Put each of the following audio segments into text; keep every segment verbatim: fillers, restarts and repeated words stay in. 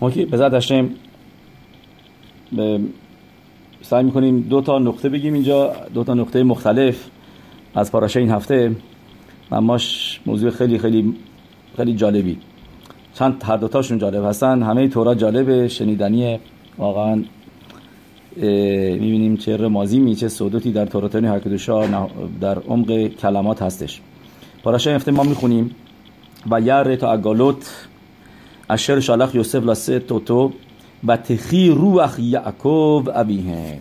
اوکی، بذات هاشم سعی میکنیم دو تا نقطه بگیم اینجا، دو تا نقطه مختلف از پاراشه این هفته، اما موضوع خیلی خیلی خیلی جالبی، چند هر دو تاشون جالب هستن، همه تورات جالبه، شنیدنیه واقعا. میبینیم چه رمازی چه سودوتی در توراتین هرکدوشا در عمق کلمات هستش. پاراشه این هفته ما میخونیم و یره تا اگالوت اشر شالخ یوسف لسه توتو و تخی روح یعقوب ابیه،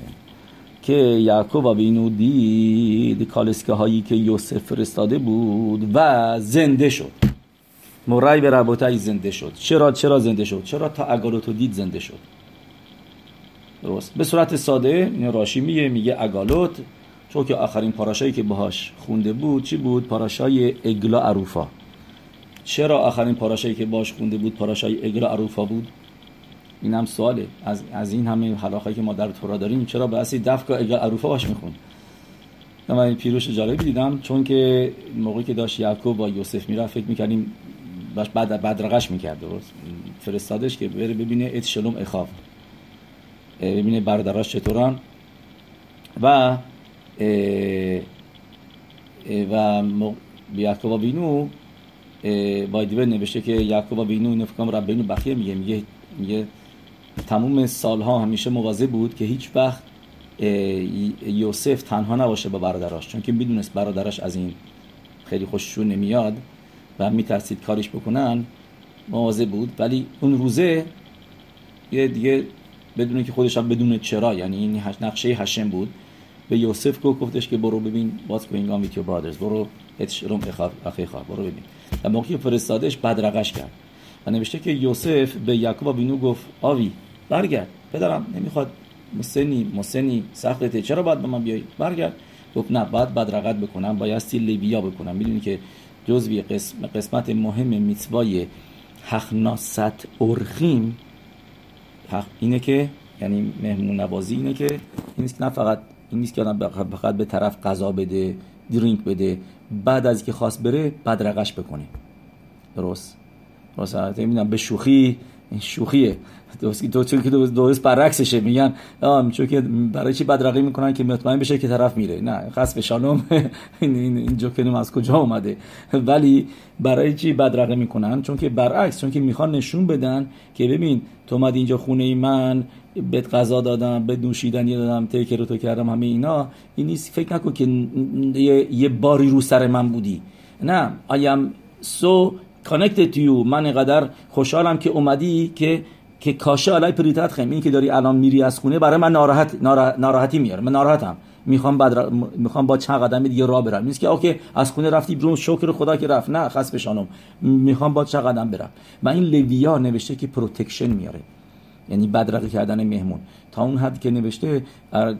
که یعقوب ابینو دید کالسکه هایی که یوسف فرستاده بود و زنده شد. مرای به ربوتای زنده شد. چرا چرا زنده شد؟ چرا تا اگالوتو دید زنده شد؟ درست به صورت ساده راشی میگه میگه اگالوت، چون که آخرین پاراشایی که باهاش خونده بود چی بود؟ پاراشای اگلا عروفا. چرا آخرین پاراشایی که باهاش خونده بود پاراشای اگلا عروفا بود؟ این هم سواله. از از این همه حلاخایی که ما در تورا داریم چرا به اصلی دفکا اگلا عروفا باش میخون؟ من پیروش جالبی دیدم، چون که موقعی که داشت یعقوب با یوسف میرفت فکر میکنیم باش بعد بدرقش میکرد، درست فرستادش که بره ببینه ات شلوم اخاف، ببینه برادراش چطورن. و اه اه و یعقوب ابینو وایدیو نوشته که یعقوب ابینو اینو فکرام رب اینو بخیه میگه میگه میگه تمام سالها همیشه مواظب بود که هیچ وقت یوسف تنها نباشه با برادراش، چون که میدونست برادراش از این خیلی خوششون نمیاد و میترسید کارش بکنن، مواظب بود. ولی اون روزه یه دیگه بدون که خودش هم بدون چرا، یعنی این نقشه هاشم بود، به یوسف کو گفتش که برو ببین what's going on with your brothers، برو اتشروم اخاف اخیخا، برو ببین. در موقعی فرستادش بدرقش کرد و نوشته که یوسف به یعقوب ابینو گفت آوی برگرد، پدرم نمیخواد، مسنی مسنی سختته، چرا باید به من بیای؟ برگرد. گفت نه، باید بدرقت بکنم، بایستی لیبیا بکنم. میدونی که جزوی قسم قسمت مهم میتوای حقناست اورخیم حق اینه که، یعنی مهمون نوازی اینه که این نه فقط این نیست که آدم فقط به طرف غذا بده، درینک بده، بعد از اینکه خواست بره بدرقش بکنه. درست درست میگم به شوخی، این شوخیه درست دو چون که درست برعکسشه، میگن آ چون که برای چی بدرقی میکنن که مطمئن بشه که طرف میره، نه خسف شالوم این این جوکنم از کجا اومده؟ ولی برای چی بدرقی میکنن؟ چون که برعکس، چون که میخوان نشون بدن که ببین تو اومد اینجا خونه ای من، بهت غذا دادم، بهت نوشیدنی دادم، تیکر تو کردم، همه اینا. این نیست فکر نکن که یه, یه باری رو سر من بودی، نه I am so connected to you، من اینقدر خوشحالم که اومدی که که کاشه علای پریتت خیم، این که داری الان میری از خونه برای من ناراحت نارا... ناراحتی میاره، من ناراحتم، میخوام بدر... میخوام با چند قدم دیگه راه برم. نیست که اوکی از خونه رفتی بیرون شکر خدا که رفت، نه خسب شانم، میخوام با چند قدم برم. من این لویا نوشته که پروتکشن میاره، یعنی بدرقه کردن مهمون. تا اون حد که نوشته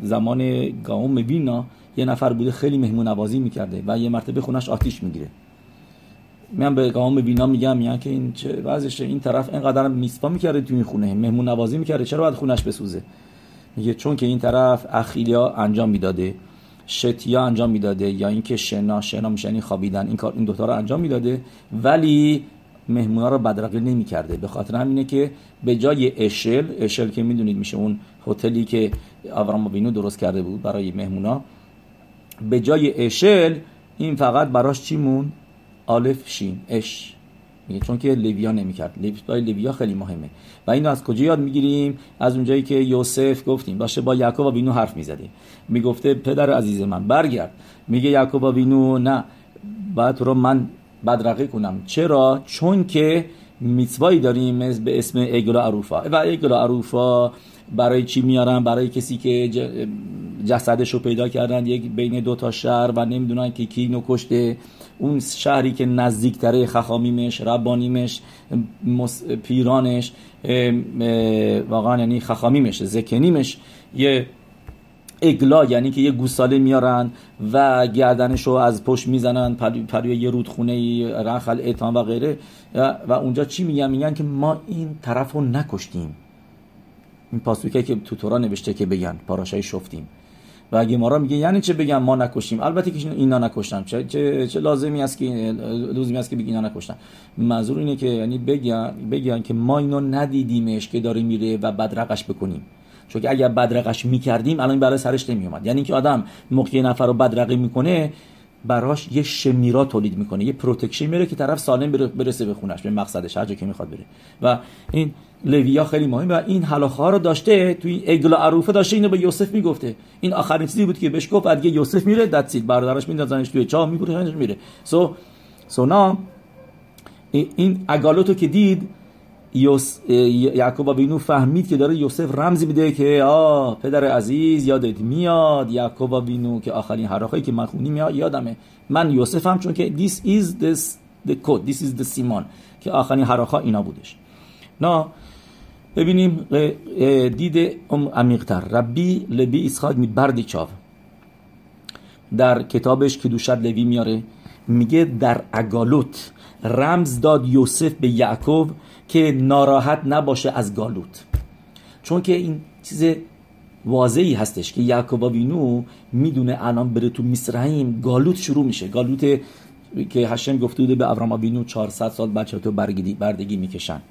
زمان گاوم بینا یه نفر بوده خیلی مهمون نوازی میکرده و یه مرتبه خونش آتیش میگیره. من به گاوم بینا میگم یعنی که این چه وضعشه، این طرف اینقدر میسپا میکرده تو این خونه، مهمون نوازی میکرده، چرا باید خونش بسوزه؟ میگه چون که این طرف اخیلیا انجام میداده، شتیا انجام میداده، یا اینکه شنا شنا میشن خوابیدن، این کار این دو تا رو انجام میداده ولی مهمونا رو بدرقه نمی‌کرده. به خاطر همینه که به جای اشل، اشل که میدونید میشه اون هتلی که آورام ابینو درست کرده بود برای مهمونا، به جای اشل این فقط براش چی مون؟ الف شین اش میگه، چون که لویا نمی‌کرد. لویا لویا خیلی مهمه و اینو از کجا یاد می‌گیریم؟ از اونجایی که یوسف گفتیم باشه با یعقوب ابینو حرف می‌زدیم، میگفته پدر عزیز من برگرد، میگه یعقوب ابینو نه بعد رو من بدرقه کنم. چرا؟ چون که میتوایی داریم به اسم اگلا عروفا، و اگلا عروفا برای چی میارن؟ برای کسی که جسدش رو پیدا کردن یک بین دو تا شهر و نمیدونن که کی اینو کشته، اون شهری که نزدیک تره خخامیمش، ربانیمش، پیرانش، واقعا یعنی خخامیمش، زکنیمش، یه اگلا یعنی که یه گوساله میارن و گردنشو از پشت میزنن پروی یه رودخونه رخل ایتان و غیره، و اونجا چی میگن؟ میگن که ما این طرفو نکشتیم. این پاسوکه که تو تورا نوشته که بگن پاراشای شفتیم. و اگه ما را میگه یعنی چه بگم ما نکشیم، البته که اینا نکشتن، چه چه, چه لازمی است که لازمی است که بگی اینا نکشتن. منظور اینه که یعنی بگن بگن که ما اینو ندیدیمش که داره میره و بدرقش بکنیم، چون که اگر بدرقش میکردیم الان برای سرش نمی اومد. یعنی اینکه آدم موقع نفر رو بدرقه میکنه براش یه شمیرا تولید میکنه، یه پروتکشن میره که طرف سالم برسه به خونش، به مقصدش، هر جا که میخواد بره. و این لویا خیلی مهم و این حلاخا رو داشته توی عجل عروفه داشته، اینو به یوسف میگفته. این آخرین چیزی بود که بهش گفت. دیگه یوسف میره دتسیت برادرش میندازنش توی چاه میپرهنش میره. سو سونا این اگالوتو که دید یوس یعقوب ابینو فهمید که داره یوسف رمزی میده که آ پدر عزیز یادت میاد، یعقوب ابینو که آخرین حرفایی که من خونی میاد یادمه، من یوسفم، چون که this is this the code this is the سیمان که آخرین حرفا اینا بودش. نا ببینیم دید عمیق‌تر. ربی لبی اسحاق میبردی چاو در کتابش که دوشت لوی میاره، میگه در اگالوت رمز داد یوسف به یعقوب که ناراحت نباشه از گالوت، چون که این چیز واضحی هستش که یعقوب ابینو میدونه الان بره تو مصرعیم گالوت شروع میشه، گالوت که هاشم گفته بوده به ابراهیم ابینو چهارصد سال بچه تو برگیدی بردگی میکشن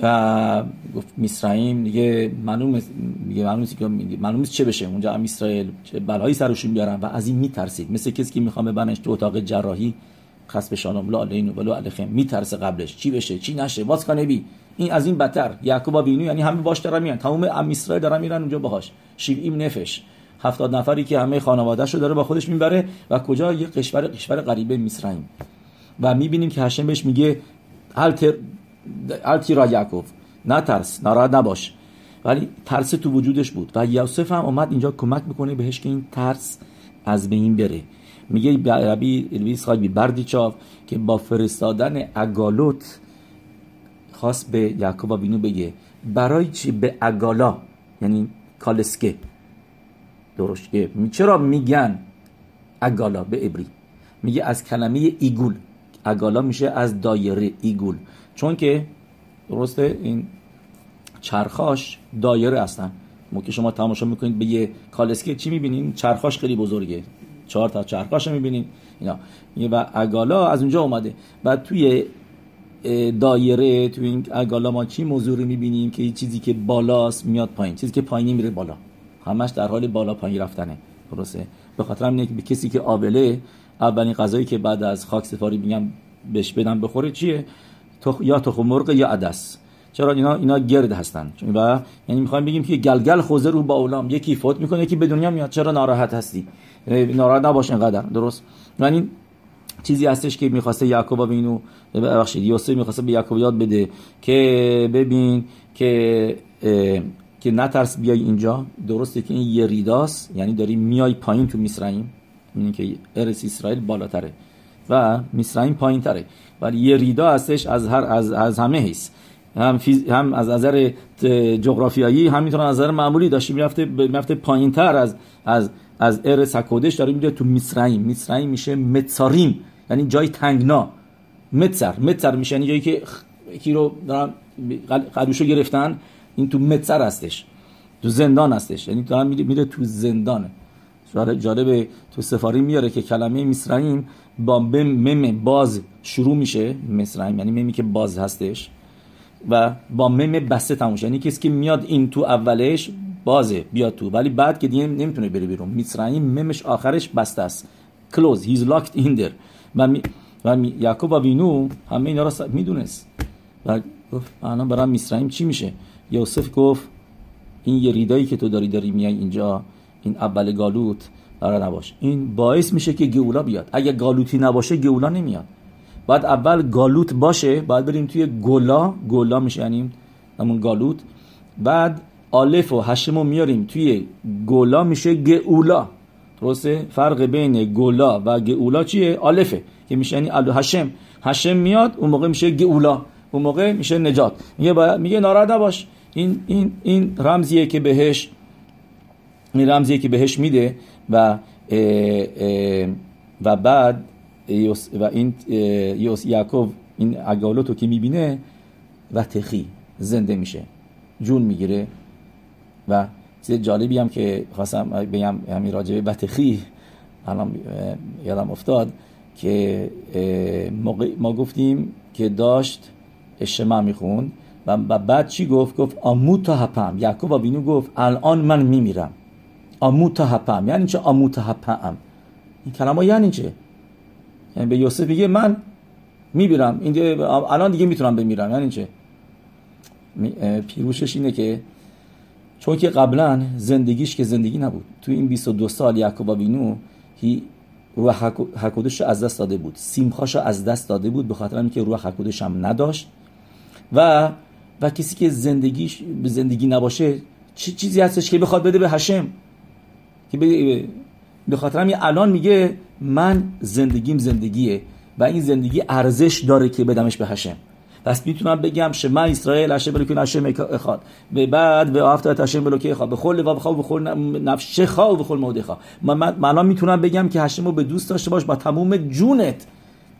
و گفت مصرعیم دیگه معلومه، میگه معلومه که معلومه چه بشه اونجا، ام اسرائیل چه بلایی سرشون بیارن و از این میترسید، مثل کسی که میخوام ببرنش تو اتاق جراحی خسب شانم لا لینو ولو الخم میترسه قبلش چی بشه چی نشه باز کنه بی. این از این بدتر. یعقوب ابینو یعنی همه باش دارن میان، تمام ام اسرائیل دارن میرن اونجا باهاش، شیبیم نفش هفتاد نفری که همه خانواده‌شو داره با خودش میبره و کجا یه قشور قشور غریبه مصرعیم. و میبینیم که هاشم بهش میگه التر التیرا یعقوب نترس، ناراحت نباش، ولی ترس تو وجودش بود و یوسف هم اومد اینجا کمک میکنه بهش که این ترس از بین بره. میگه ربی الویس خاک بی بردیچاف که با فرستادن اگالوت خاص به یعقوب ابینو بگه برای چی به اگالا یعنی کالسکه درشکه، چرا میگن اگالا به عبری؟ میگه از کلمه ایگول، اگالا میشه از دایره ایگول، چون که درسته این چرخاش دایره هستن. موقع شما تماشا میکنید به یه کالسکه چی میبینین؟ چرخاش خیلی بزرگه، چهار تا چرخاشو میبینین اینا، و اگالا از اونجا اومده. و توی دایره توی این اگالا ما چی موضوع رو میبینیم؟ که چیزی که بالاست میاد پایین، چیزی که پایینی میره بالا، همش در حال بالا پایین رفتنه. درسته؟ به خاطر همینه که کسی که آبله اولین غذایی که بعد از خاک سفاری میگم بهش بدم بخوره چیه؟ تخ... یا تخم مرغ یا عدس. چرا اینا اینا گرد هستن و یعنی میخوایم بگیم که گلگل خوزه رو با اولام، یکی فوت میکنه یکی به دنیا میاد، چرا ناراحت هستی؟ ناراحت نباش اینقدر. درست؟ یعنی چیزی هستش که میخواسته یعقوب ابینو ببخشید یوسف میخواسته به یعقوب یاد بده که ببین که که نترس، بیای اینجا. درسته که این یریداس یعنی داری میای پایین تو مصرعیم، یعنی که ارس اسرائیل بالاتره و مصرعیم پایینتره، ولی یریدا هستش از هر از از همه هست، هم فیز... هم از نظر جغرافیایی هم میتونه از نظر معمولی داشته میرفته میرفته پایینتر از از از ارس هکودش داره میره تو مصرعیم. مصرعیم میشه متساریم یعنی جای تنگنا، متسر متسر میشه یعنی جایی که کی رو دارن قدوشو گرفتن، این تو متسر هستش، تو زندان هستش، یعنی دارن میره تو زندانه. جالبه تو سفاری میاره که کلمه مصرعیم با مم باز شروع میشه، مصرعیم یعنی ممی که باز هستش و با مم بسته تموم شد، یعنی کسی که میاد این تو اولش بازه بیاد تو، ولی بعد که دیگه نمیتونه بره بیرون. مصرعیم ممش آخرش بسته است، close he's locked in there. و می... و می... یعقوب ابینو همه اینا رو میدونست و گفت الان برام مصرعیم چی میشه؟ یوسف گفت این یریدایی که تو داری داری میای اینجا، این اول گالوت قرار نباشه، این باعث میشه که گئولا بیاد. اگه گالوتی نباشه گئولا نمیاد، بعد اول گالوت باشه، بعد بریم توی گولا، گولا میشه یعنی همون گالوت، بعد الف و هشمو میاریم توی گولا میشه گئولا. درسته؟ فرق بین گولا و گئولا چیه؟ الفه که میشه یعنی هشم، هشم میاد اون موقع میشه گئولا، اون موقع میشه نجات. میگه با... میگه ناراحت نباش، این این این رمزیه که بهش این رمزیه که بهش میده. و اه اه و بعد و این یوس یعقوب این اگالوتو که میبینه و تخی زنده میشه، جون میگیره و چیز جالبی هم که خواستم بگم همین راجبه بطخی الان یادم افتاد که ما گفتیم که داشت اشمع میخوند و بعد چی گفت؟ گفت آموتا هپم. یعقوب آبینو گفت الان من میمیرم. آموتا هپم یعنی چه؟ آموتا هپم این کلمه یعنی چه؟ یعنی به یوسف میگه من میمیرم، الان دیگه میتونم بمیرم. یعنی چه؟ پیروشش اینه که چون که قبلا زندگیش که زندگی نبود، تو این بیست و دو سال یعقوب آبینو هی روح حکودش رو از دست داده بود، سیمخاش رو از دست داده بود، به خاطر اینکه روح حکودش هم نداشت. و و کسی که زندگیش زندگی نباشه چی چیزی هستش که بخواد بده به هاشم؟ که به خاطر همین الان میگه من زندگیم زندگیه و این زندگی ارزش داره که بدمش به هاشم. پس میتونم بگم شما اسرائیل هاشم بلکه هاشم اخاد به بعد به هفت هاشم بلکه اخاد به خل و بخوا بخور نفشه خوا بخور مودخا. من الان میتونم بگم که هاشمو به دوست داشته باش با تمام جونت.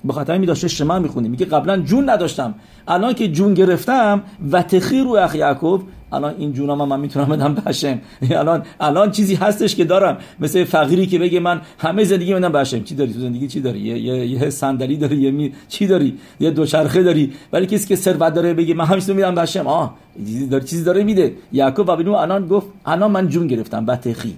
به خاطر می داشته شما میخونی، میگه قبلا جون نداشتم، الان که جون گرفتم و تخیر و اخ یعقوب، الان این جونام من میتونم بدم به هاشم. الان الان چیزی هستش که دارم، مثل فقیری که بگه من همه زندگی بدم به هاشم. چی داری تو زندگی؟ چی داری؟ یه یه, یه صندلی داری، یه می... چی داری؟ یه دوچرخه داری. ولی کسی که ثروت داره بگه من همش میدم به هاشم، آه چیزی داره چیزی داره میده. یعقوب آبینو الان گفت الان من جون گرفتم و تخی،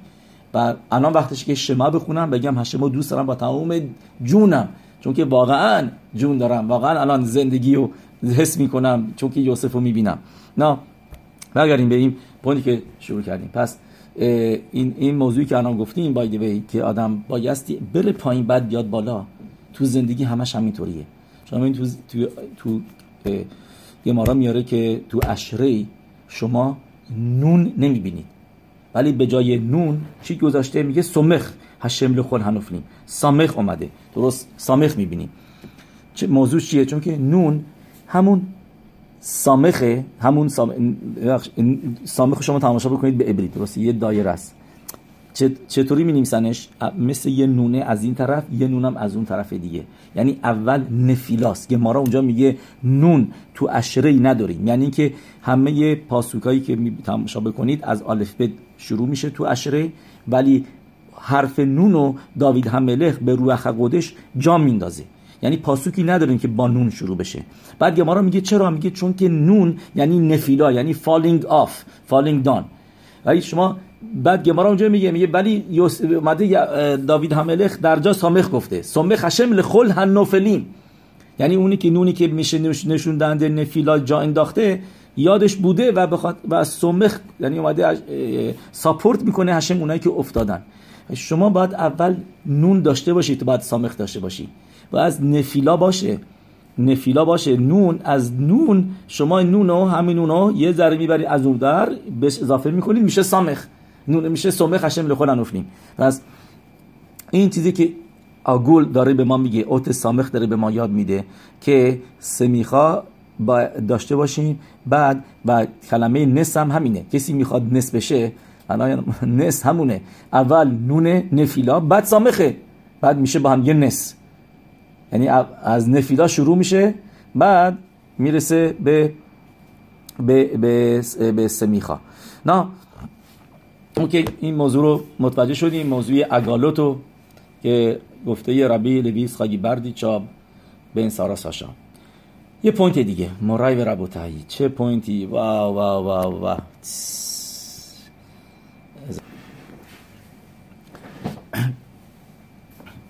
و الان وقتشه که شما بخونم بگم هاشمو دوست دارم با تمام جونم، چون که واقعا جون دارم، واقعا الان زندگی رو حس میکنم، چون که یوسف رو میبینم. نه برگردیم به این پوینتی که شروع کردیم. پس این این موضوعی که الان گفتیم بای دی وی، که آدم بایستی بره پایین بعد بیاد بالا، تو زندگی همش همینطوریه. شما این تو تو, تو گمارا میاره که تو عشره شما نون نمیبینید، ولی به جای نون چی گذاشته؟ میگه سمخ هشم لخون هنفنیم، سامخ اومده، درست سامخ میبینیم. چه موضوع چیه؟ چون که نون همون سامخه، همون سامخ. شما تماشا بکنید به عبری، درست یه دایره است. چطوری می‌نویسنش؟ مثل یه نونه از این طرف، یه نونم از اون طرف دیگه. یعنی اول نفیلاست که ما را اونجا میگه نون تو عشره‌ای نداریم، یعنی که همه پاسوکایی که تماشا بکنید از الفبت شروع میشه تو عشره، ولی حرف نونو داوید همملخ به روح قدش جا میندازه. یعنی پاسوکی نداریم که با نون شروع بشه. بعد گمارا میگه چرا؟ میگه چون که نون یعنی نفیلا، یعنی falling off falling down. ولی شما بعد گمارا اونجا میگه میگه ولی اومده داوید همملخ درجا سامخ گفته، سامخ هشم لخل هنوفلیم، یعنی اونی که نونی که میشه نشون دهنده نفیلا جا انداخته یادش بوده و بخاطر و سامخ یعنی اومده ساپورت میکنه هشم اونایی که افتادن. شما باید اول نون داشته باشی، تو باید سامخ داشته باشی و از نفیلا باشه، نفیلا باشه نون. از نون شما نونو همین نونو یه ذره میبری از اون در بهش اضافه میکنی، میشه سامخ، نون میشه سامخ هشم لخون انوفنیم. پس این چیزی که آگول داره به ما میگه، اوت سامخ داره به ما یاد میده که سمیخا با داشته باشیم. بعد و کلمه نس هم همینه، کسی میخواد نس بشه الان نس همونه، اول نونه نفیلا بعد سامخه، بعد میشه با هم یه نس، یعنی از نفیلا شروع میشه بعد میرسه به به به, به سمیخا. نه اوکی، این موضوع رو متوجه شدیم، موضوع اگالوتو که گفته ربی لویس خاگی بردی چاب به این سارا ساشا. یه پوینت دیگه مرای و ربوتایی، چه پوینتی؟ واو واو واو واو.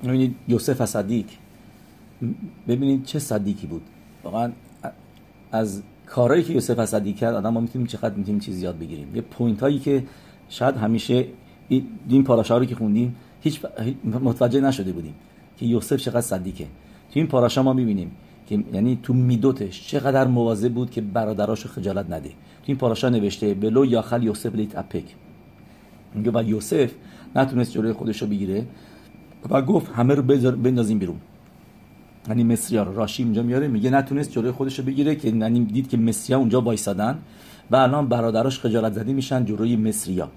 ببینید یوسف صدیق، ببینید چه صدیقی بود واقعا. از کارهایی که یوسف صدیق کرد آدم ما میتونیم چقدر میتونیم چیز یاد بگیریم. یه پوینت هایی که شاید همیشه این پاراشا رو که خوندیم هیچ متوجه نشده بودیم که یوسف چقدر صدیقه. تو این پاراشا ما میبینیم که یعنی تو میدوتش چقدر مواظب بود که برادراشو خجالت نده. تو این پاراشا نوشته بلو یاخل یوسف لیت اپک، میگه با یوسف نتونست جلوی خودشو بگیره و گفت همه رو بندازیم بیرون. یعنی مصری‌ها رو راشی اینجا میاره، میگه نتونست جلوی خودش رو بگیره، که یعنی دید که مصری‌ها اونجا وایسادن و الان برادرش خجالت زده میشن جلوی مصری‌ها.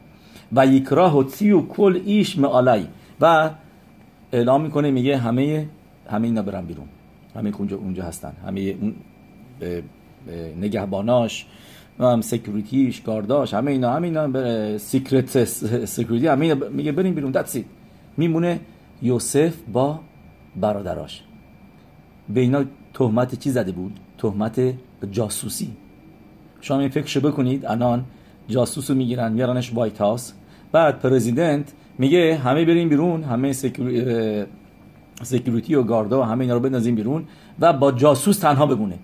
و یکراه و تیو کل ایش معالی، و اعلام میکنه میگه همه همه اینا برن بیرون، همه اونجا اونجا هستن، همه اون نگهباناش سکیوریتیش گارداش همه اینا همه اینا بره سیکرت سکیوریتی همه اینا میگه بریم بیرون. دتس ایت. میمونه یوسف با برادراش. به اینا تهمت چی زده بود؟ تهمت جاسوسی. شما این فکرشو بکنید الان جاسوسو میگیرن میارنش وایت هاوس، بعد پرزیدنت میگه همه بریم بیرون، همه سکیور... سکیوریتی و گاردا و همه اینا رو بندازیم بیرون و با جاسوس تنها بمونه.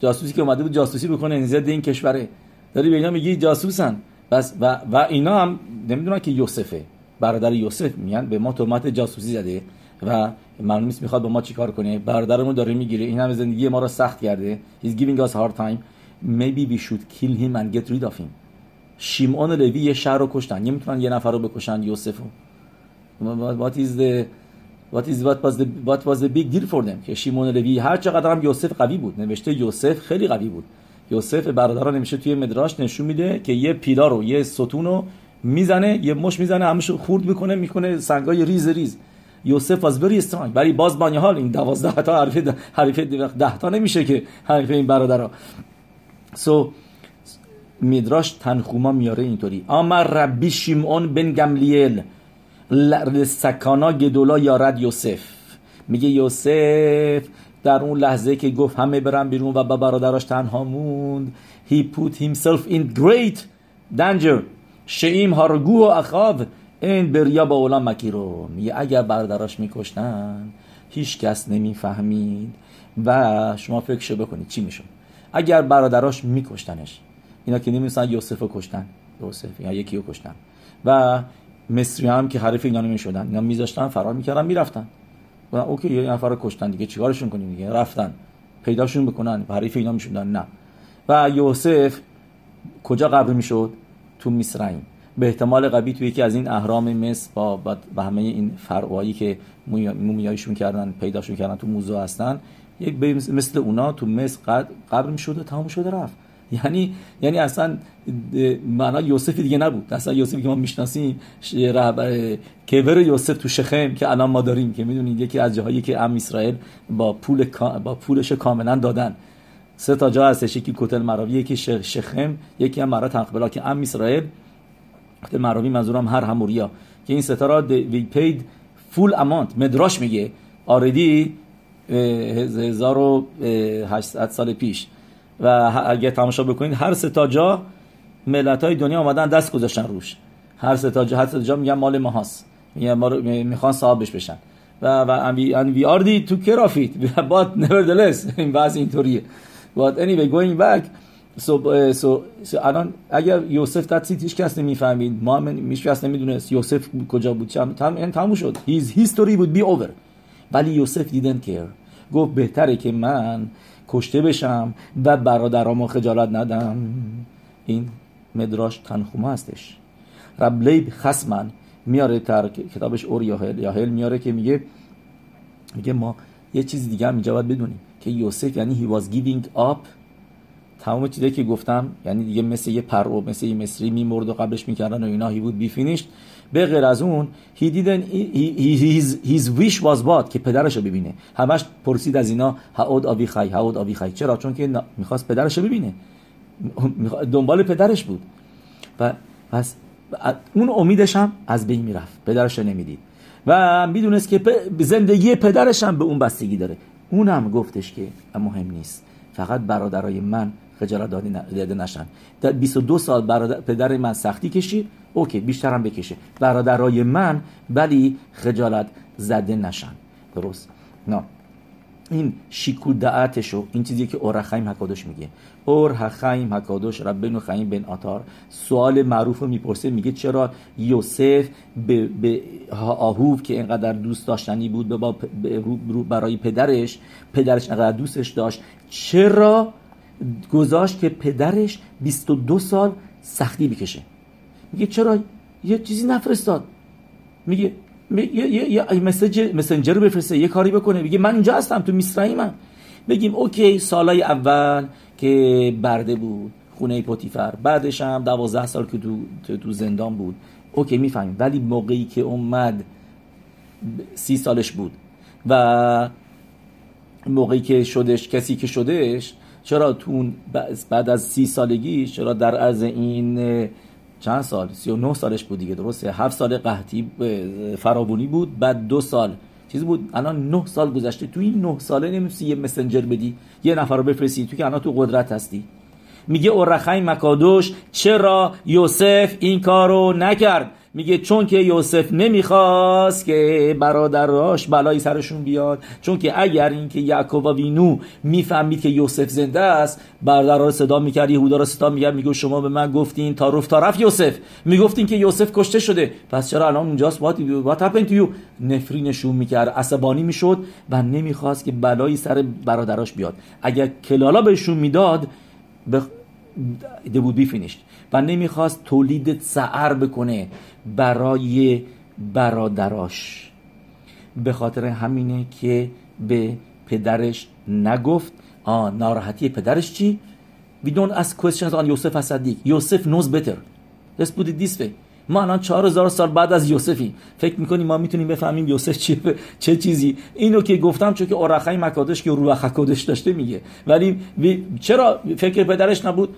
جاسوسی که اومده بود جاسوسی بکنه ضد این کشوره، داری به اینا میگی جاسوسن. بس و و اینا هم نمیدونن که یوسفه، برادر یوسف، میگن به ما تهمت جاسوسی زده و معلوم نیست میخواد با ما چیکار کنه، برادرمون داره میگیره، این همه زندگی ما رو سخت کرده. He's giving us hard time. Maybe we should kill him and get rid of him. شیمعون و لوی یه شهر رو کشتن، نمیتونن یه نفر رو بکشن، یوسفو. What is the What is what was the what was the big deal for them؟ که شیمون لوی هر چقدر هم یوسف قوی بود، نوشته یوسف خیلی قوی بود. یوسف برادران نمیشه توی مدراش نشون میده که یه پیلار رو یه ستون رو میزنه، یه مش میزنه، همش خورد میکنه، میکنه سنگای ریز ریز. یوسف از بری استرانگ، ولی باز با حال این دوازده تا حرف حرف ده تا نمیشه که حرف این برادرها. سو مدراش تنخوما میاره اینطوری: امر ربی شیمعون بن گملیل لسکانا گدولا یارد یوسف. میگه یوسف در اون لحظه که گفت همه برن بیرون و با برادراش تنها موند، he put himself in great danger شئیم هارگو و اخاب این بریا با اولان مکیرو. میگه اگر برادراش میکشتن هیچ کس نمیفهمید و شما فکرشو بکنید چی میشون اگر برادراش میکشتنش. اینا که نمیدونن یوسفو کشتن، یوسف یا یکی رو کشتن و مصری هم که حریف اینا نمیشدن، اینا میذاشتن فرار میکردن میرفتن. گفتن اوکی یه نفر رو کشتن دیگه چیکارشون کنیم دیگه، رفتن پیداشون بکنن، حریف اینا میشدن. نه، و یوسف کجا قبر میشد؟ تو مصرعیم، به احتمال قوی تو یکی از این اهرام مصر با با همه این فرعایی که مومیایشون کردن پیداشون کردن تو موزه هستن، یک مثل اونا تو مصر قبر میشد و تمام شد رفت. یعنی یعنی اصلا معنای یوسف دیگه نبود. اصلا یوسفی که ما میشناسیم، رهبر کبر یوسف تو شخم که الان ما داریم، که میدونید یکی از جاهایی که ام اسرائیل با پول با پولش کاملا دادن. سه تا جا هستش، یکی کتل مراوی، یکی شخم، یکی هم مرا تنقبلا، که ام اسرائیل کتل مراوی منظورم هر هموریا، که این سه تا را وی پید فول امانت. مدراش میگه آردی هزار و هشتصد سال پیش و اگه تماشا بکنید هر سه تا جا ملت‌های دنیا اومدن دست گذاشتن روش. هر سه تا جا هر سه جا میگن مال ما هست، میگن ما میخوان صاحبش بشن و و وی آر دی تو کرافیت but nevertheless این وضع اینطوریه. but anyway going back so so so الان اگر یوسف تاتسیت هیچ کس نمیفهمید، ما هیچ کس نمیدونست یوسف کجا بود، چم تموم شد، his history would be over. ولی یوسف didn't care. گفت بهتره که من کشته بشم و برادرامو خجالت ندم. این مدراش تنخومه هستش. رب لیب خصمن میاره تر کتابش اور یاهل یاهل میاره که میگه میگه ما یه چیز دیگه هم اینجا باید بدونیم که یوسف یعنی he was giving up. تمام چیزی که گفتم یعنی دیگه مثل یه پرو مثل یه مصری میمرد و قبلش میکردن و اینا، he would be finished. به غیر از اون he didn't his his wish was what که پدرش رو ببینه. همش پرسید از اینا هاود آبی خای هاود آبی خای. چرا؟ چون که میخواست پدرش رو ببینه، دنبال پدرش بود و پس اون امیدش هم از بین میرفت، پدرش رو نمیدید و میدونست که زندگی پدرش هم به اون بستگی داره. اونم گفتش که مهم نیست، فقط برادرای من خجالت داده نشن. در بیست و دو سال برادر پدر من سختی کشید، اوکی بیشتر هم بکشه برادرای من، ولی خجالت زده نشن. درست؟ نه، این شیکودعتشو این چیزی که اور خایم حکادوش میگه. اور خایم حکادوش ربنو خایم بن آتار سوال معروفو میپرسه، میگه چرا یوسف به, به آهوف که اینقدر دوست داشتنی بود با برای پدرش، پدرش اینقدر دوستش داشت، چرا گذاشت که پدرش بیست و دو سال سختی بکشه؟ میگه چرا یه چیزی نفرستاد، میگه یه یه یه مسیج مسنجر بفرسته، یه کاری بکنه، میگه من اینجا هستم تو مصرعیمم. بگیم اوکی سالای اول که برده بود خونه پوتیفر، بعدش هم دوازده سال که تو تو زندان بود، اوکی میفهمیم. ولی موقعی که اومد سی سالش بود و موقعی که شدش کسی که شدش چرا تو بعد از سی سالگی، چرا در عرض این چند سال، سی و نه سالش بود دیگه، درسته، هفت سال قحطی فراوانی بود، بعد دو سال چیز بود، الان نه سال گذشته، تو این نه ساله نمی‌تونی یه مسنجر بدی، یه نفر رو بفرستی، تو که الان تو قدرت هستی. میگه اورخای مکادوش چرا یوسف این کارو نکرد؟ میگه چون که یوسف نمیخواست که برادراش بلایی سرشون بیاد، چون که اگر این که یعقوب و وینو میفهمید که یوسف زنده است، برادرها رو صدا میکرد، یهودا رو صدا میکرد، میگه شما به من گفتین تعارف طرف یوسف، میگفتین که یوسف کشته شده، پس چرا الان اونجاست؟ وات هپن تو یو، نفرینشون میکرد، عصبانی میشد و نمیخواست که بلایی سر برادراش بیاد. اگر کلالا بهشون میداد بخ... ده بود بی فینیشت و نمیخواست تولید سعر بکنه برای برادراش. به خاطر همینه که به پدرش نگفت. آ ناراحتی پدرش چی؟ We don't ask questions on Yosef HaSadiq. Yosef knows better. Let's put it this way. ما الان چهار هزار سال بعد از یوسفی، فکر میکنیم ما میتونیم بفهمیم یوسف چه چه چیزی؟ اینو که گفتم چون که اورخای مکادش که روح خکادش داشته میگه. ولی چرا فکر پدرش نبود؟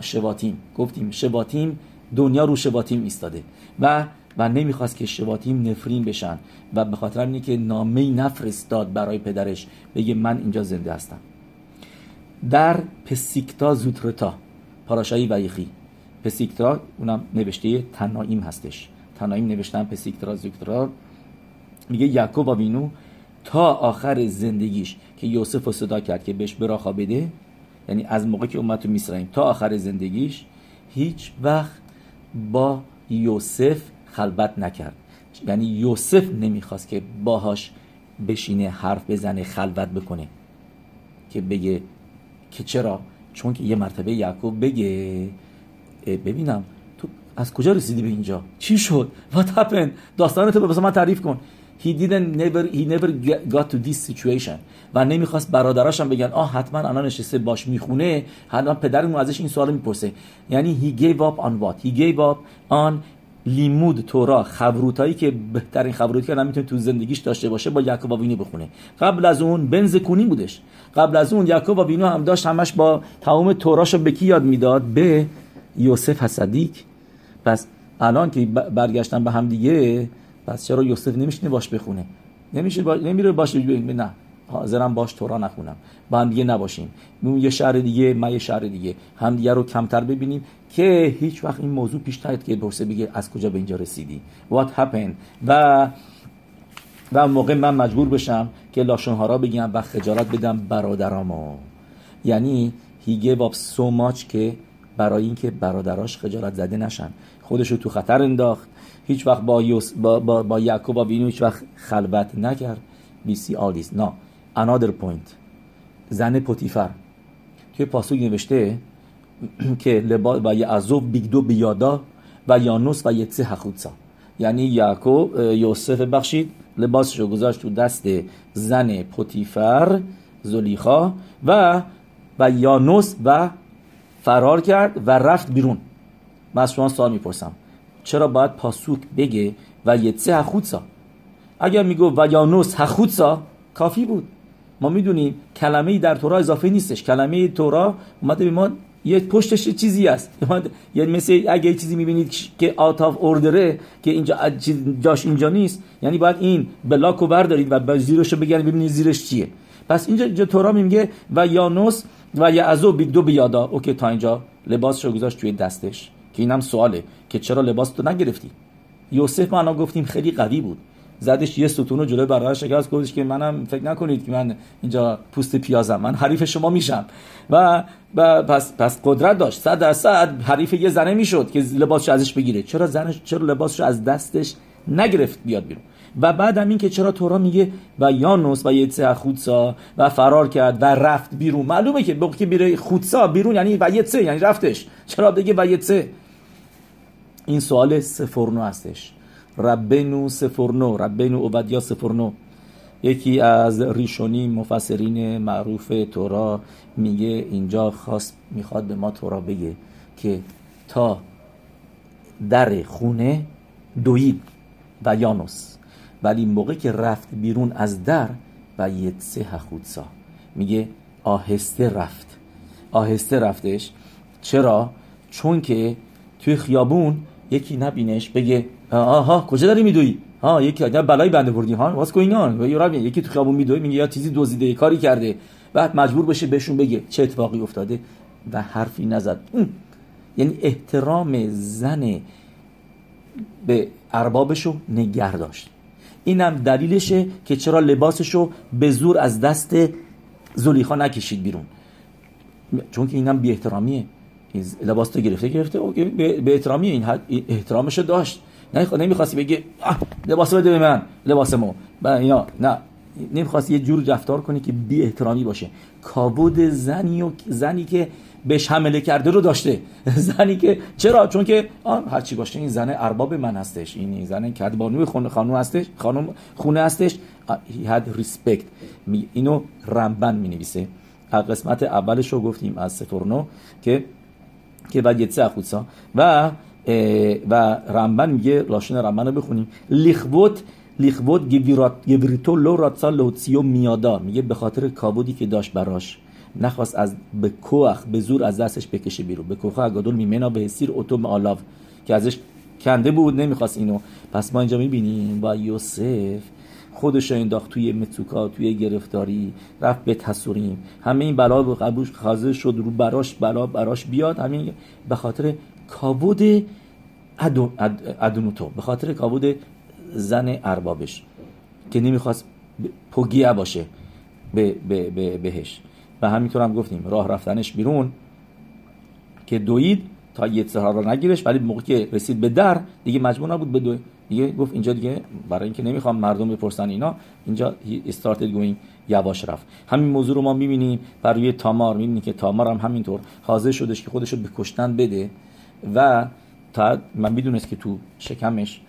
شباتیم گفتیم، شباتیم دنیا رو شباتیم ایستاده و و نمیخواست که شباتیم نفرین بشن و به خاطر اینه که نامه‌ای نفرستاد برای پدرش بگه من اینجا زنده هستم. در پسیکتا زوترتا پاراشای ویخی، پسیکترا اونم نوشته تنایم هستش، تنایم نوشتن پسیکترا زوکترا. میگه یعقوب آوینو تا آخر زندگیش که یوسف رو صدا کرد که بهش براخا بده، یعنی از موقع که اومد تو میسرائیم تا آخر زندگیش هیچ وقت با یوسف خلوت نکرد، یعنی یوسف نمیخواست که باهاش بشینه، حرف بزنه، خلوت بکنه، که بگه که چرا، چون که یه مرتبه یعقوب بگه ببینم تو از کجا رسیدی به اینجا، چی شد، what happened، داستان تو بسا من تعریف کن. he didn't never he never got to this situation. و نمیخواست برادراشم بگن آه حتما الان نشسته باش میخونه، حتما پدرمون ازش این سوال میپرسه. یعنی he gave up on what he gave up on لیمود تورا، خبروتایی که بهترین خبروتی که آدم میتونه تو زندگیش داشته باشه با یعقوب آوینو بخونه. قبل از اون بنز کونی بودش، قبل از اون یعقوب آوینو هم داشت همش با تمام توراشو به کی یاد میداد؟ به یوسف صدیق. پس الان که برگشتن به هم دیگه، پس چرا یوسف نمیشینه باش بخونه؟ نمیشه با... نمیره باش بگه نه حاضرم باش تورا نخونم، با هم دیگه نباشیم، اون یه شهر دیگه، من یه شهر دیگه، هم دیگه رو کمتر ببینیم، که هیچ وقت این موضوع پیش نیاد که برسه بگه از کجا به اینجا رسیدی، what happened. و و موقع من مجبور بشم که لاشونهارا بگم و خجالت بدم برادرامو، یعنی he gave up so much که برای اینکه برادراش خجالت زده نشن، خودشو تو خطر انداخت. هیچ وقت با یوس با با, با یعقوب آوینو هیچ وقت خلوت نکرد. we see all this. no another point. زن پوتیفر توی پاسوگ نوشته که لبا و یعزوف بیگدو بیادا و یانوس و یتسه حخوتسا، یعنی یعقوب یوسف بخشید لباسشو گذاشت تو دست زن پوتیفر زلیخا و و یانوس و فرار کرد و رفت بیرون. من از شما سوال میپرسم چرا باید پاسوک بگه و یتسه هخودسا؟ اگر میگو و یانوس هخودسا کافی بود. ما میدونیم کلمه‌ای در تورا اضافه نیستش، کلمه تورا اومده به ما یه پشتش چیزی است، یعنی مثل اگه چیزی میبینید که out of order که اینجا جاش اینجا نیست، یعنی باید این بلاکو بردارید و با زیرشو بگیرید ببینید زیرش چیه. پس اینجا تورا میگه و یانوس و یعزو بیگدو بیادا، اوکی تا اینجا لباسشو گذاشت توی دستش، که اینم سواله که چرا لباس تو نگرفتی؟ یوسف ما گفتیم خیلی قوی بود، زدش یه ستونو جلوی برادرش شکست، گفتش که منم فکر نکنید که من اینجا پوست پیازم، من حریف شما میشم. و, و پس پس قدرت داشت، صد درصد حریف یه زنه میشد که لباسش ازش بگیره. چرا زنش چرا لباسش از دستش نگرفت بیاد بیرون؟ و بعدم این که چرا تورا میگه و یانوس و یتسه خودسا و فرار کرد و رفت بیرون؟ معلومه که بگه بیره خودسا بیرون یعنی و یتسه یعنی رفتش، چرا بگه و یتسه؟ این سوال سفرنو هستش، ربنو سفرنو، ربنو عبدیا سفرنو، یکی از ریشونی مفسرین معروف تورا، میگه اینجا خواست میخواد به ما تورا بگه که تا در خونه دوید و یانوس، ولی موقع که رفت بیرون از در و یتسه خودسا، میگه آهسته رفت، آهسته رفتش. چرا؟ چون که توی خیابون یکی نبینش بگه آها کجا داری میدوی؟ ها یکی اگه بلایی بنده بردی ها واس گوینان و یارو یکی تو خیابون میدوی میگه یا چیزی دزدیده کاری کرده، بعد مجبور بشه بهشون بگه چه اتفاقی افتاده و حرفی نزد. ام. یعنی احترام زن به اربابشو نگه داشت. اینم دلیلشه که چرا لباسشو به زور از دست زلیخا نکشید بیرون، چون که اینم بی احترامیه. این لباس تو گرفته گرفته اوکی به احترامی این احترامشو داشت. نه خود نمی‌خواستی بگی لباس بده به من لباسمو با اینا، نه نمی‌خواستی یه جور رفتار کنی که بی احترامی باشه. کابود زنی و زنی که بهش حمله کرده رو داشته. زنی که چرا؟ چون که هر چی باشه این زن ارباب من هستش، این زن کدبانوی خونه خانم هستش، خانم خونه هستش. هاد ریسپکت. اینو رمبن می‌نویسه. قسمت اولش رو گفتیم از سفرنو که که بعد یتسه خودسا و و رمبن میگه لاشن رمبن رو بخونیم. لیخوت لیخوت گبریتو لو راتسا لوتسیو میادا، میگه به خاطر کابودی که داشت براش نخواست از به کوخ به زور از دستش بکشه بیرون. به کوخ اگادول میمنا به سیر اتوم آلاو، که ازش کنده بود نمیخواست اینو. پس ما اینجا میبینیم با یوسف خودش انداخت توی متوکا، توی گرفتاری، رفت به تسوریم. همه این بلا به قبوش خازه شد رو براش، بلا براش بیاد. همین به خاطر کابود ادون ادونوتو، به خاطر کابود زن اربابش که نمیخواست پوگیه باشه به به به بهش. و همینطور هم گفتیم راه رفتنش بیرون که دوید تا یتسهار را نگیرش، ولی موقعی که رسید به در دیگه مجبور نبود بدوه. دیگه گفت اینجا دیگه برای اینکه نمیخوام مردم بپرسن اینا، اینجا استارتد گوینگ یواش رفت. همین موضوع رو ما میبینیم برای تامار. میبینیم که تامار هم همینطور حاضر شدش که خودش رو به کشتن بده و تا من میدونست که تو شکمش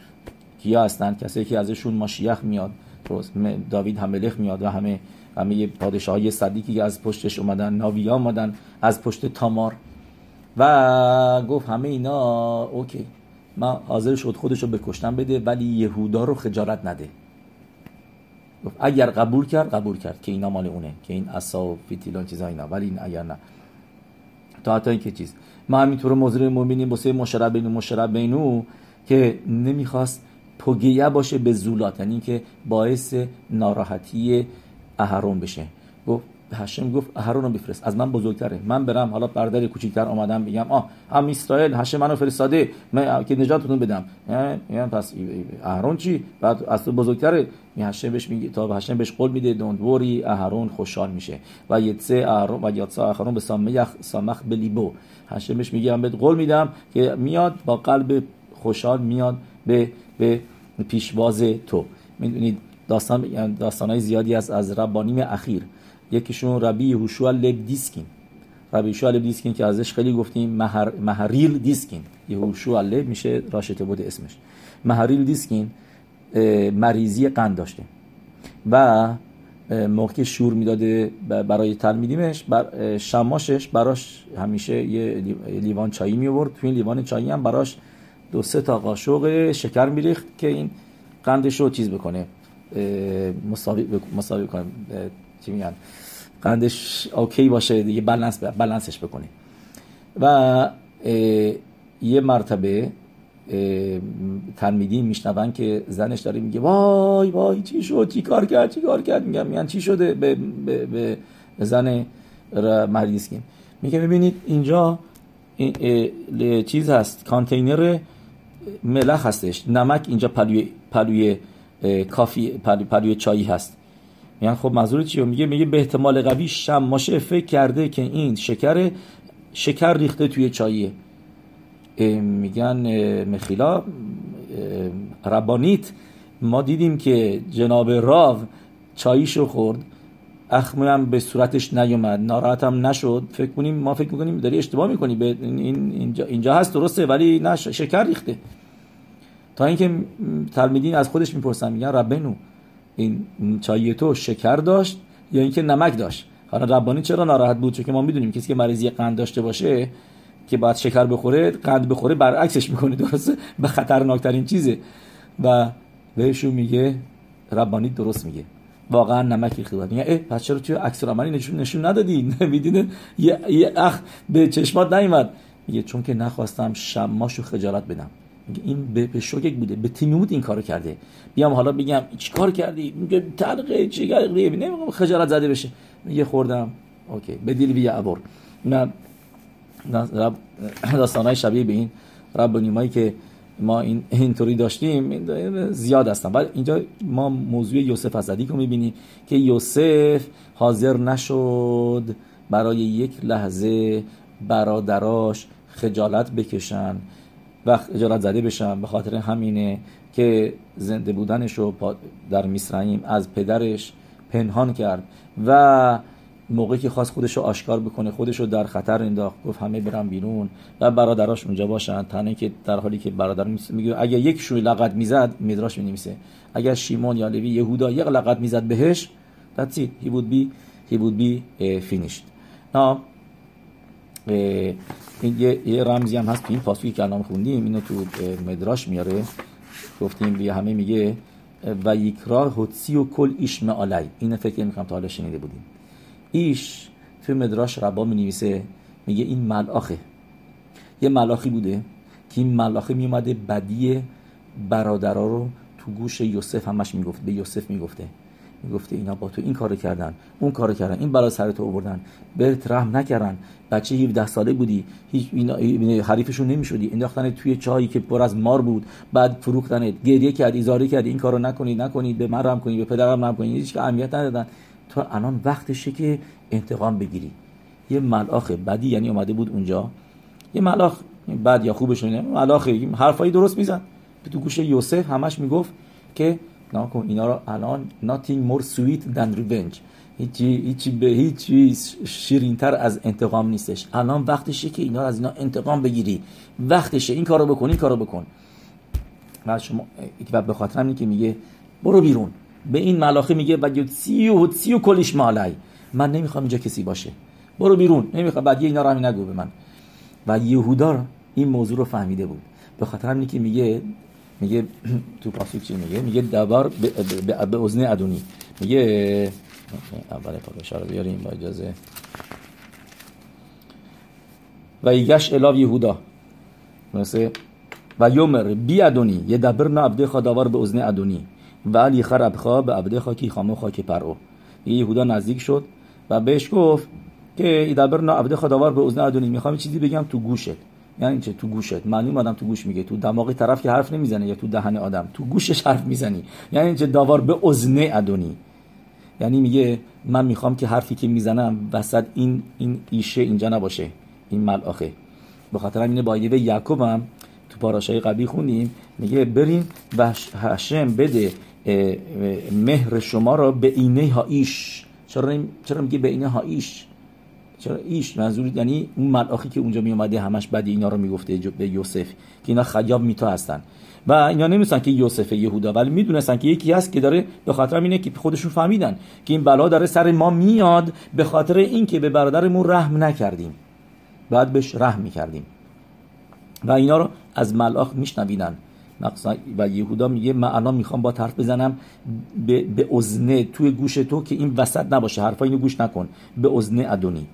کیا هستن، کسی که ازشون ماشیخ میاد، داوید هملخ میاد و همه همه پادشاهای صدیقی که از پشتش اومدن، ناویا اومدن از پشت تامار. و گفت همه اینا اوکی من حاضر شد خودشو بکشتن بده، ولی یهودا رو خجالت نده. گفت اگر قبول کرد قبول کرد که اینا مال اونه، که این عصا و فتیلان چیزا اینا، ولی این اگر نه تا تا اینکه چیز. ما همینطور موضوع مؤمنین بوسه مشرب بین مشرب بینو که نمیخواست پوگیه باشه به زولات، یعنی که باعث ناراحتی اهرون بشه. گفت هاشم گفت اهرون رو بفرست، از من بزرگتره، من برم حالا برادر کوچیک‌تر اومدم بگم آ هم اسرائیل هاشم منو فرستاده من که نجاتتون بدم. میگم پس اهرون چی؟ بعد از تو بزرگتره. می هاشم بهش میگه تا هاشم بهش قول میده دونت وری، اهرون خوشحال میشه. و یتسه اهرون و یتسه اهرون به سامخ سامخ به لیبو، هاشم بهش میگه من بهت قول میدم که میاد با قلب خوشحال میاد به به پیشواز تو. میدونید داستان داستانای زیادی از از ربانیم اخیر. یکیشون ربی یهوشوع لب دیسکین، ربی یهوشوع لب دیسکین که ازش خیلی گفتیم مهر، مهریل دیسکین. یهوشوع لب میشه راشته بود اسمش. مهریل دیسکین مریضی قند داشته و موقع شور میداده برای تلمیدیمش بر شماشش براش همیشه یه لیوان چایی میورد. تو این لیوان چایی هم براش دو سه تا قاشق شکر میریخت که این قندش رو چیز بکنه، مساوی مساوی کنه، چی میگن قندش اوکی باشه دیگه، بالانس بالانسش بکنه. و یه مرتبه تلمیدی میشنون که زنش داره میگه وای وای چی شد، چی کار کرد، چی کار کرد. میگم میگن چی شده به به, به زن مریضکین؟ میگه ببینید اینجا این اه چیز هست، کانتینر ملخ هستش، نمک اینجا پلوی پلوی کافی پلوی, پلوی چایی هست. میگن خب منظور چیه؟ میگه میگه به احتمال قوی شماشه فکر کرده که این شکر شکر ریخته توی چاییه. میگن مخیلا ربانیت ما دیدیم که جناب راو چاییشو خورد، اخمون هم به صورتش نیومد، ناراحت هم نشد، فکر کنیم ما فکر میکنیم داری اشتباه میکنی، به این اینجا اینجا هست درسته ولی نه شکر ریخته. تا اینکه تلمیدین از خودش میپرسن میگن ربانو این چای تو شکر داشت یا اینکه نمک داشت؟ حالا ربانی چرا ناراحت بود؟ چون که ما میدونیم کسی که مریضی قند داشته باشه که باید شکر بخوره، قند بخوره برعکسش میکنه، درسته؟ به خطرناکترین چیزه. و بهشون میگه ربانی درست میگه، واقعا نمک ریخته بود. میگن اه پس چرا توی عکس‌العملی نشون نشون ندادی؟ نمیدونه یه, یه اخ به چشمات نیومد. میگه چون که نخواستم شماشو خجالت بدم. میگه این به شوکک بوده، به تیمی بود این کارو کرده. بیام حالا بگم چیکار کردی؟ میگه ترقه چیکار ریب نمیگم خجالت زده بشه. میگه خوردم. اوکی بدیل بیا ابر. نه رب داستانای شبیه به این رب نیمایی که ما این اینطوری داشتیم زیاد هستن، ولی اینجا ما موضوع یوسف اسدی رو می‌بینیم که یوسف حاضر نشد برای یک لحظه برادراش خجالت بکشن و خجالت زده بشن. به خاطر همینه که زنده بودنش رو در مصرعیم از پدرش پنهان کرد و موقعی که خواست خودش رو آشکار بکنه خودش رو در خطر انداخت، گفت همه برن بیرون و برادراش اونجا باشن، تنه که در حالی که برادر میگه اگه یک شوی لغت میزد میدراش مینیمسه، اگر شیمون یا لوی یهودا یک لغت میزد بهش that's it he would be he would be finished. نا یه رمزی هم هست تو این پاسوی که الان خوندیم، اینو تو مدراش میاره، گفتیم بیا همه میگه و یکرا حدسی و کل اشمعالی، اینو فکر میکنم تا حالا شنیده بودیم. ایش توی مدراش ربا می نویسه میگه این ملاخه، یه ملاخی بوده که این ملاخه می اومده بدی برادرها رو تو گوش یوسف همش میگفت، به یوسف میگفته میگفته اینا با تو این کارو کردن اون کارو کردن، این بلا سر تو آوردن، بهت رحم نکردن، بچه هفده ساله بودی هیچ اینا حریفشون نمیشدی، انداختن توی چاهی که پر از مار بود، بعد فروختنت، گریه کرد ایزاری کرد این کارو نکنید نکنید، به من رحم کنید به پدرم رحم کنید، هیچ که اهمیت ندادن، تا الان وقتشه که انتقام بگیری. یه ملاخ بدی یعنی اومده بود اونجا، یه ملاخ بد یا خوبش اینه ملاخ حرفایی درست میزن تو گوش یوسف، همش میگفت که نا کن اینا رو الان nothing more sweet than revenge، هیچی هیچی به هیچی شیرین‌تر از انتقام نیستش، الان وقتشه که اینا از اینا انتقام بگیری، وقتشه این کارو بکن این کارو بکن. و شما و به خاطر همین که میگه برو بیرون، به این ملاخه میگه بگید سیو سیو کلش مالای، من نمیخوام اینجا کسی باشه، برو بیرون نمیخوام، بعد اینا رو همین نگو به من. و یهودا این موضوع رو فهمیده بود، به خاطر همین که میگه میگه تو پاسوک چی میگه میگه دبار به اذن ادونی، میگه اول پادشاه رو بیاریم با اجازه. و یگش الاو یهودا مثلا و یومر بی ادونی یدبرنا عبد خداوار به اذن ادونی ولی خراب خواب عبد خاکی خامو خاکی پرو. یهودا نزدیک شد و بهش گفت که ایدبرنا عبد خداوار به اذن ادونی، میخوام چیزی بگم تو گوشت، یعنی چه تو گوشت؟ معلوم آدم تو گوش میگه، تو دماغ طرف که حرف نمیزنه یا تو دهن آدم، تو گوشش حرف میزنی، یعنی چه داوار به اذن ادونی؟ یعنی میگه من میخوام که حرفی که میزنم وسط این این ایشه اینجا نباشه، این ملاخه. به خاطر همین با یعقوب هم تو پاراشای قبلی خوندیم میگه بریم و هاشم بده مهر شما را به اینه ها ایش. چرا چرا میگه به اینه ها ایش؟ چرا ایش منظور یعنی اون ملاخی که اونجا می اومده همش بعد اینا رو میگفته به یوسف که اینا خیاب میتا هستن و اینا نمیدونن که یوسف یهودا، ولی میدونن که یکی هست که داره، به خاطر اینه که خودشون فهمیدن که این بلا داره سر ما میاد به خاطر اینکه به برادرمون رحم نکردیم، بعد بهش رحم میکردیم. و اینا رو از ملاخ میشنویدن. و یهودا میگه من الان میخوام با حرف بزنم به به اذن توی گوش تو که این وسط نباشه، حرفا اینو گوش نکن، به اذن ادونی.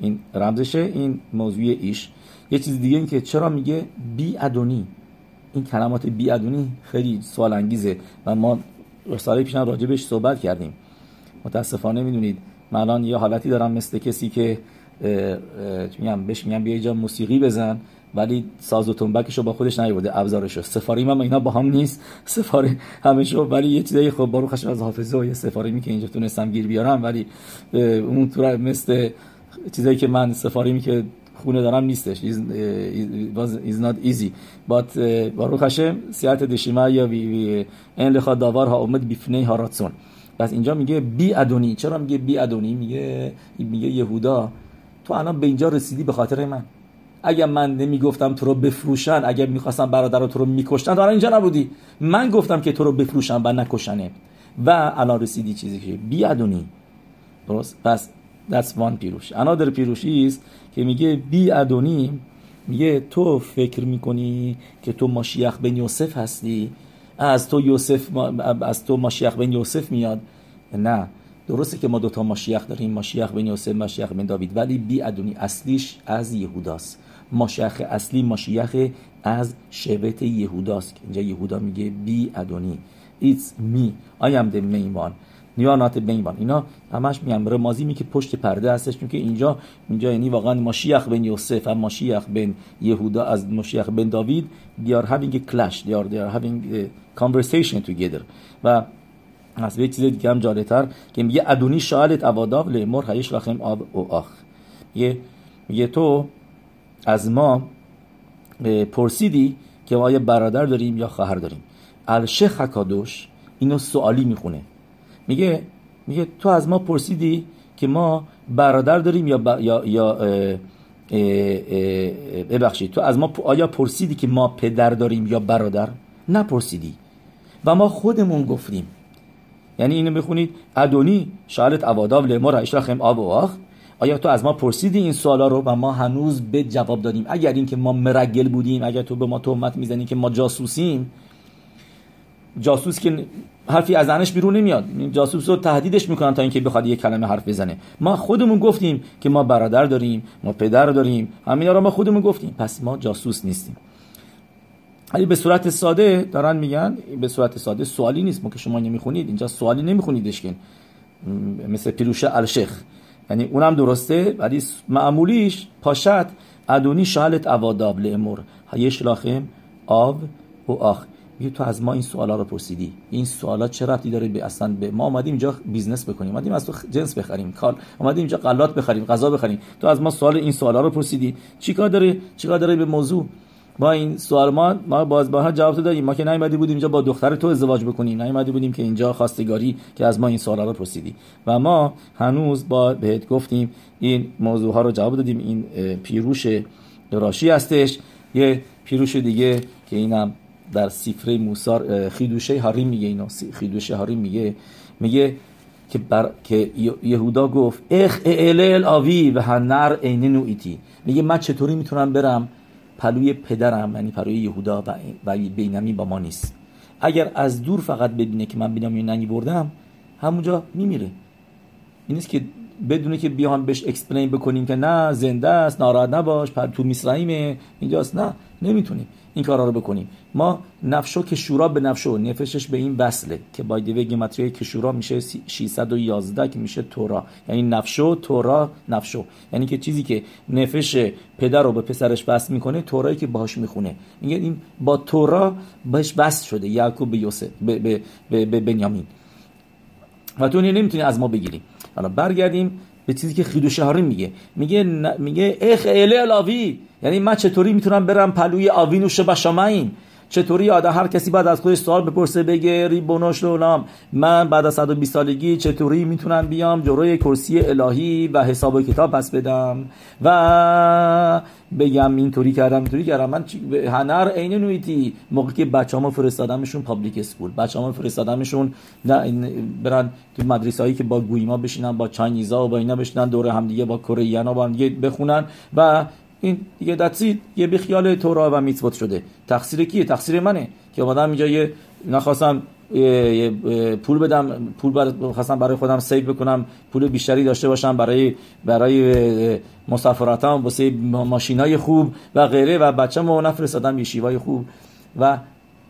این رمزشه این موضوع ایش. یه چیز دیگه این که چرا میگه بی ادونی؟ این کلمات بی ادونی خیلی سوال انگیزه و ما سال پیش هم راجع بهش صحبت کردیم. متاسفانه میدونید من الان یه حالتی دارم مثل کسی که میگم بهش میگم بیا یه جا موسیقی بزن ولی ساز و تنبکشو با خودش نیاورده، ابزارشو. سفاری من اینا با هم نیست، سفاری همشو، ولی یه چیزای خب بارو خشم از حافظه و یه سفاری می که اینجا تونستم گیر بیارم، ولی اون طور مثل چیزایی که من سفاری می که خونه دارم نیستش. is not easy but بارو خشم سیات دشیما یا وی ان لخا داوار ها اومد بیفنی ها راتسون. پس اینجا میگه بی ادونی. چرا میگه بی ادونی؟ میگه میگه یهودا تو الان به اینجا رسیدی به خاطر من، اگر من نمیگفتم تو رو بفروشن، اگر میخواستم برادرات تو رو میکشتن، تو الان اینجا نبودی. من گفتم که تو رو بفروشن و نکشنه و الان رسیدی چیزی که بی ادونی. درست؟ پس that's one پیروش. another پیروشی است که میگه بی ادونی، میگه تو فکر میکنی که تو ماشیخ بن یوسف هستی، از تو یوسف ما... از تو ماشیخ بن یوسف میاد، نه درسته که ما دوتا ماشیخ داریم، ماشیخ بن یوسف، ماشیخ بن داوید، ولی بی ادونی اصلیش از یهوداست. ماشیخ اصلی ماشیخ از شبت یهوداست که اینجا یهودا میگه بی ادونی. It's me. I am the main one. You are not the main one. اینا همش میام رمازیمی که پشت پرده هستش، چون که اینجا اینجا یعنی واقعا ماشیخ بن یوسف و ماشیخ بن یهودا از ماشیخ بن داوید they are having a clash. They are they are having a conversation together. و از یه چیز دیگه هم جالب‌تر که میگه ادونی شالت عواداب لمر حیش رحم آب او آخ، میگه میگه تو از ما پرسیدی که آیا برادر داریم یا خواهر داریم. الشیخ کادوش اینو سوالی میخونه، میگه میگه تو از ما پرسیدی که ما برادر داریم یا ب... یا یا ببخشید تو از ما پ... آیا پرسیدی که ما پدر داریم یا برادر؟ نپرسیدی و ما خودمون گفتیم. یعنی اینو میخونید ادونی شالت عواداب لمر اشرخم آب و آخ، آیا تو از ما پرسیدی این سوالا رو و ما هنوز به جواب دادیم؟ اگر اینکه ما مرگل بودیم، اگر تو به ما تهمت میزنی که ما جاسوسیم، جاسوس که حرفی از ذهنش بیرون نمیاد، جاسوس رو تهدیدش میکنن تا اینکه بخواد یک کلمه حرف بزنه. ما خودمون گفتیم که ما برادر داریم، ما پدر داریم، همینا رو ما خودمون گفتیم، پس ما جاسوس نیستیم. علی به صورت ساده دارن میگن، به صورت ساده سوالی نیست، ما که شما نمیخونید اینجا سوالی نمیخونیدش که مثل پیروشه الشیخ، یعنی اونم درسته ولی معمولیش پاشت ادونی شالت عواداب لامر هیش لاخم آب و آخ. میگه تو از ما این سوالا رو پرسیدی، این سوالا چه ربطی داره به اصلا به ما؟ اومدیم اینجا بیزنس بکنیم، اومدیم از تو جنس بخریم، کال اومدیم اینجا غلات بخریم، غذا بخریم، تو از ما سوال این سوالا رو پرسیدی، چیکار داره چیکار داره به موضوع؟ با این سوال ما ما باز بارها جواب دادیم، ما که نیومده بودیم اینجا با دختر تو ازدواج بکنیم، نیومده بودیم که اینجا خواستگاری که از ما این سوالا رو پرسیدی و ما هنوز با بهت گفتیم این موضوع ها رو جواب دادیم. این پیروش راشی هستش. یه پیروش دیگه که اینم در سفره موسار خیدوشه هاری میگه، اینا خیدوشه هاری میگه میگه که بر... که یهودا گفت اخ الال آوی و هنر عین نوئیتی، میگه من چطوری میتونم برم پلوی پدرم، یعنی پلوی یهودا و و بینمی با ما نیست. اگر از دور فقط ببینه که من بینم ننی بردم، همونجا میمیره. این نیست که بدونه که بیان بهش اکسپلین بکنیم که نه زنده است، ناراحت نباش، پر تو میسرایمه اینجاست، نه نمیتونیم این کارا رو بکنیم. ما نفشو که شورا به نفشو، نفشش به این وصله که با دیوه گمتریه که شورا میشه ششصد و یازده که میشه تورا، یعنی نفشو تورا نفشو، یعنی که چیزی که نفش پدر رو به پسرش بس میکنه، تورایی که باهاش میخونه، میگه این با تورا بهش بس شده، یعقوب به یوسف به به به بنیامین، و تو نمیتونی از ما بگیری. حالا برگردیم به چیزی که خیدوشه هاری میگه، میگه میگه اخ اله لاوی، یعنی من چطوری میتونم برم پلوی آوین و شبشامین؟ چطوری آدم هر کسی بعد از خودش سوال بپرسه بگه ریبونوش لولام، من بعد از صد و بیست سالگی چطوری میتونم بیام جلوی کرسی الهی و حساب و کتاب پس بدم و بگم اینطوری کردم اینطوری کردم؟ من هنر عین نویتی، موقعی که بچه‌هامو فرستادمشون پابلیک اسکول، بچه‌هامو فرستادمشون برن تو مدرسه‌ای که با گویما بشینن، با چاینیزا و با اینا بشینن دور هم دیگه، با کره‌اینا با هم دیگه بخونن و این دیگه دتسید یه بخیال تورا و میتوت شده. تقصیر کیه؟ تقصیر منه که اومدم اینجا یه نخواستم یه پول بدم، پول بر خواستم برای خودم سیو بکنم، پول بیشتری داشته باشم برای برای مسافرتام، واسه ماشینای خوب و غیره، و بچه‌مو نفرستادم یه شیوای خوب. و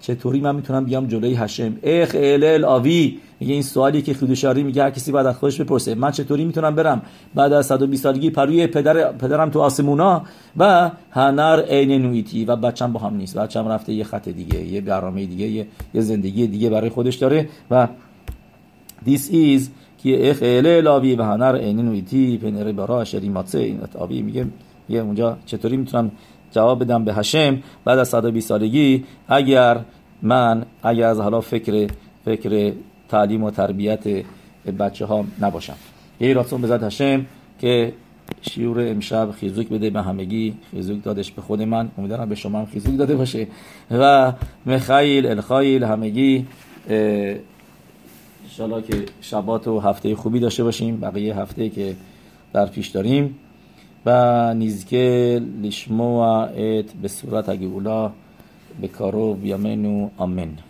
چطوری من میتونم بیام جلوی هاشم؟ اخ الال آوی، میگه این سوالی که خیدوشاری میگه هر کسی بعد از خودش بپرسه، من چطوری میتونم برم بعد از صد و بیست سالگی پروی پدر پدرم تو آسمونا و هنر عین نوئیتی و بچم با هم نیست، بچم رفته یه خط دیگه، یه برنامه دیگه، یه, یه زندگی دیگه برای خودش داره. و this is که اخ الال آوی و هنر عین نوئیتی پنر برا شریماتسه این آوی، میگه میگه اونجا چطوری میتونم جواب بدم به هاشم بعد از صد و بیست سالگی اگر من اگر از حالا فکر فکر تعلیم و تربیت بچه ها نباشم؟ یه راتون بزد هاشم که شیور امشب خیزوک بده به همگی، خیزوک دادش به خود من، امیدوارم به شما هم خیزوک داده باشه، و مخیل الخیل همگی انشالله که شبات و هفته خوبی داشته باشیم بقیه هفته که در پیش داریم، و نزکه لشموع ات به صورت הגאולה בקרוב ימינו, אמן.